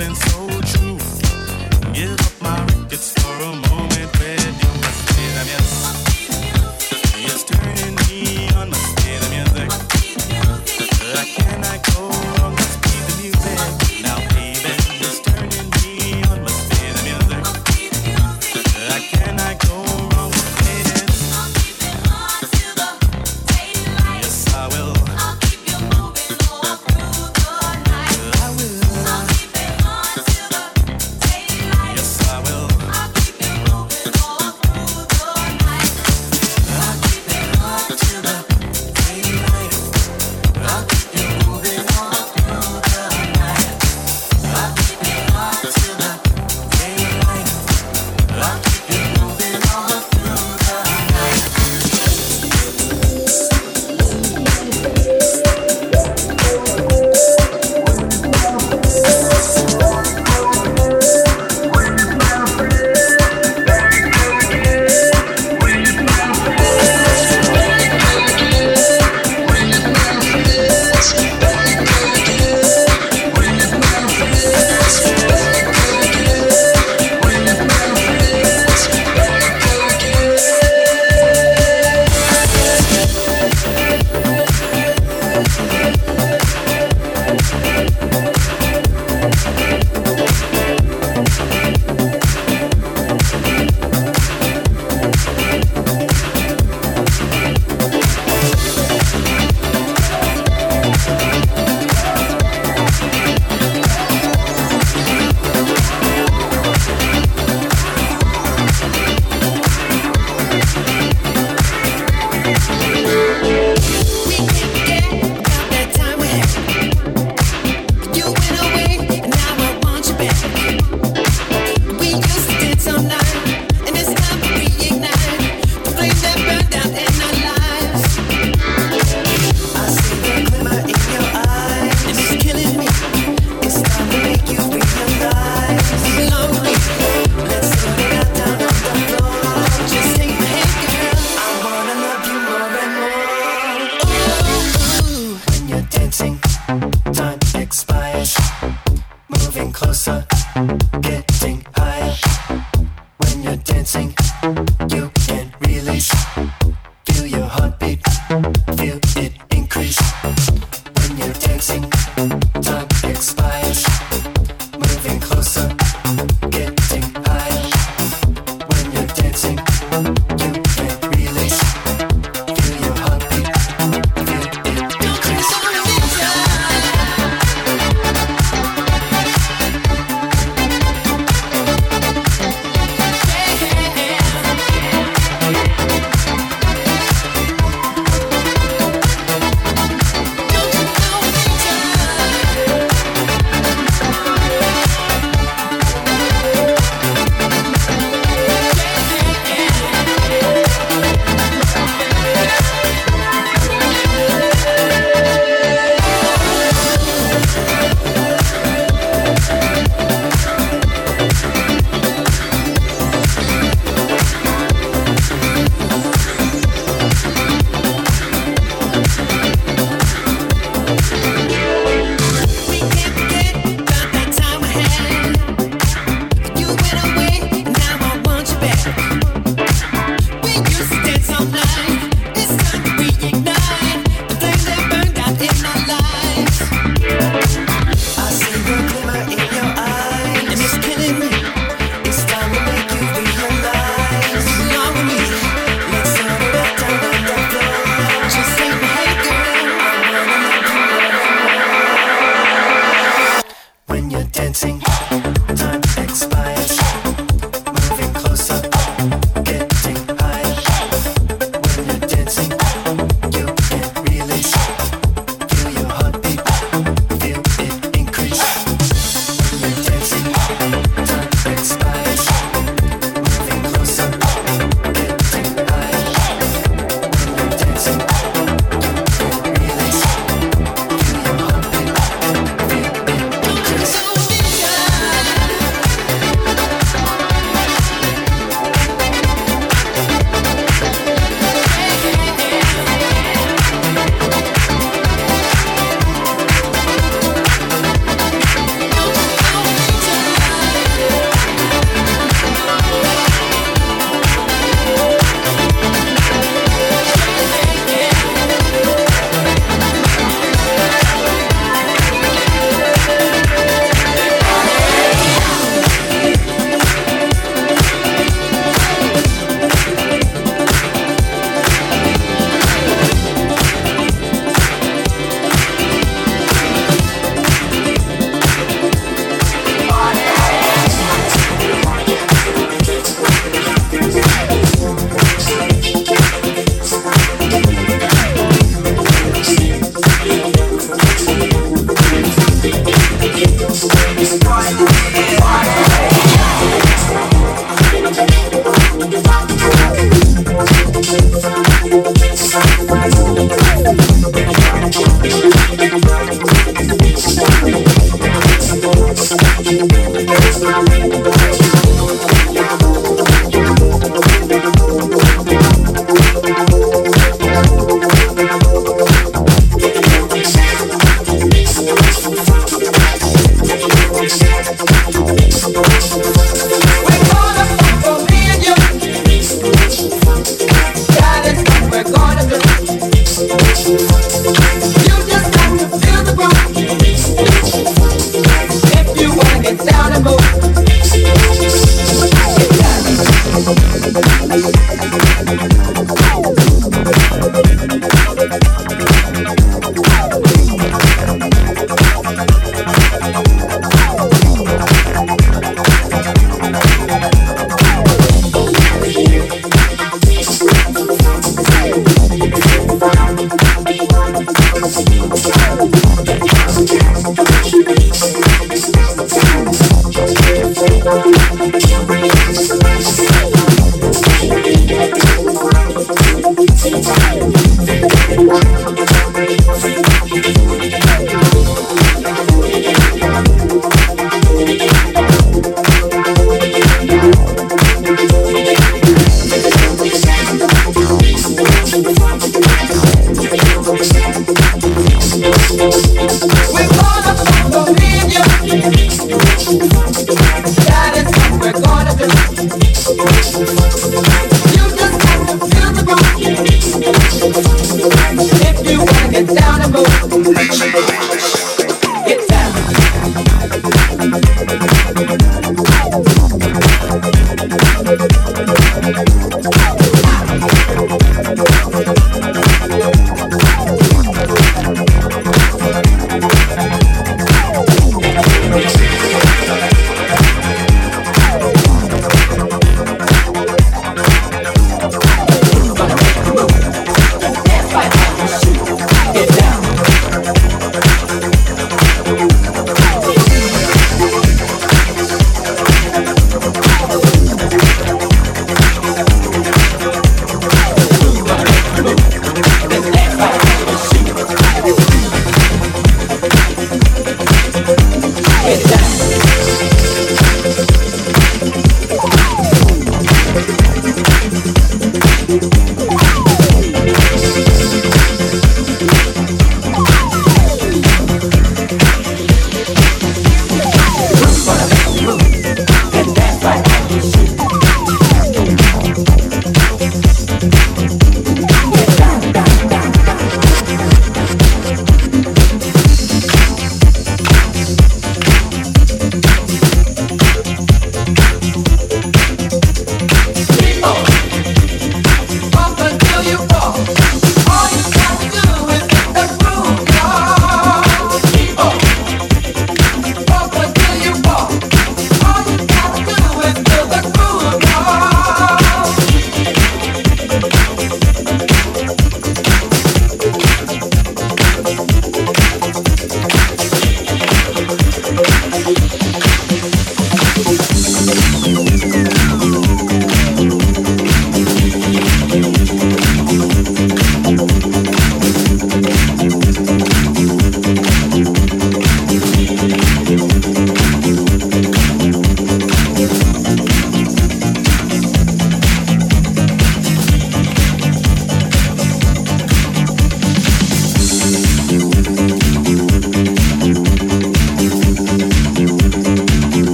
something so true. Give up my records for a moment where you can steal them, yes. Yes, turning me on, I steal the music. I cannot go wrong, I steal the music. Now baby, just turning me on, I steal the music. I cannot go wrong, I steal it. I'll keep it on till the daylight. Yes, I will.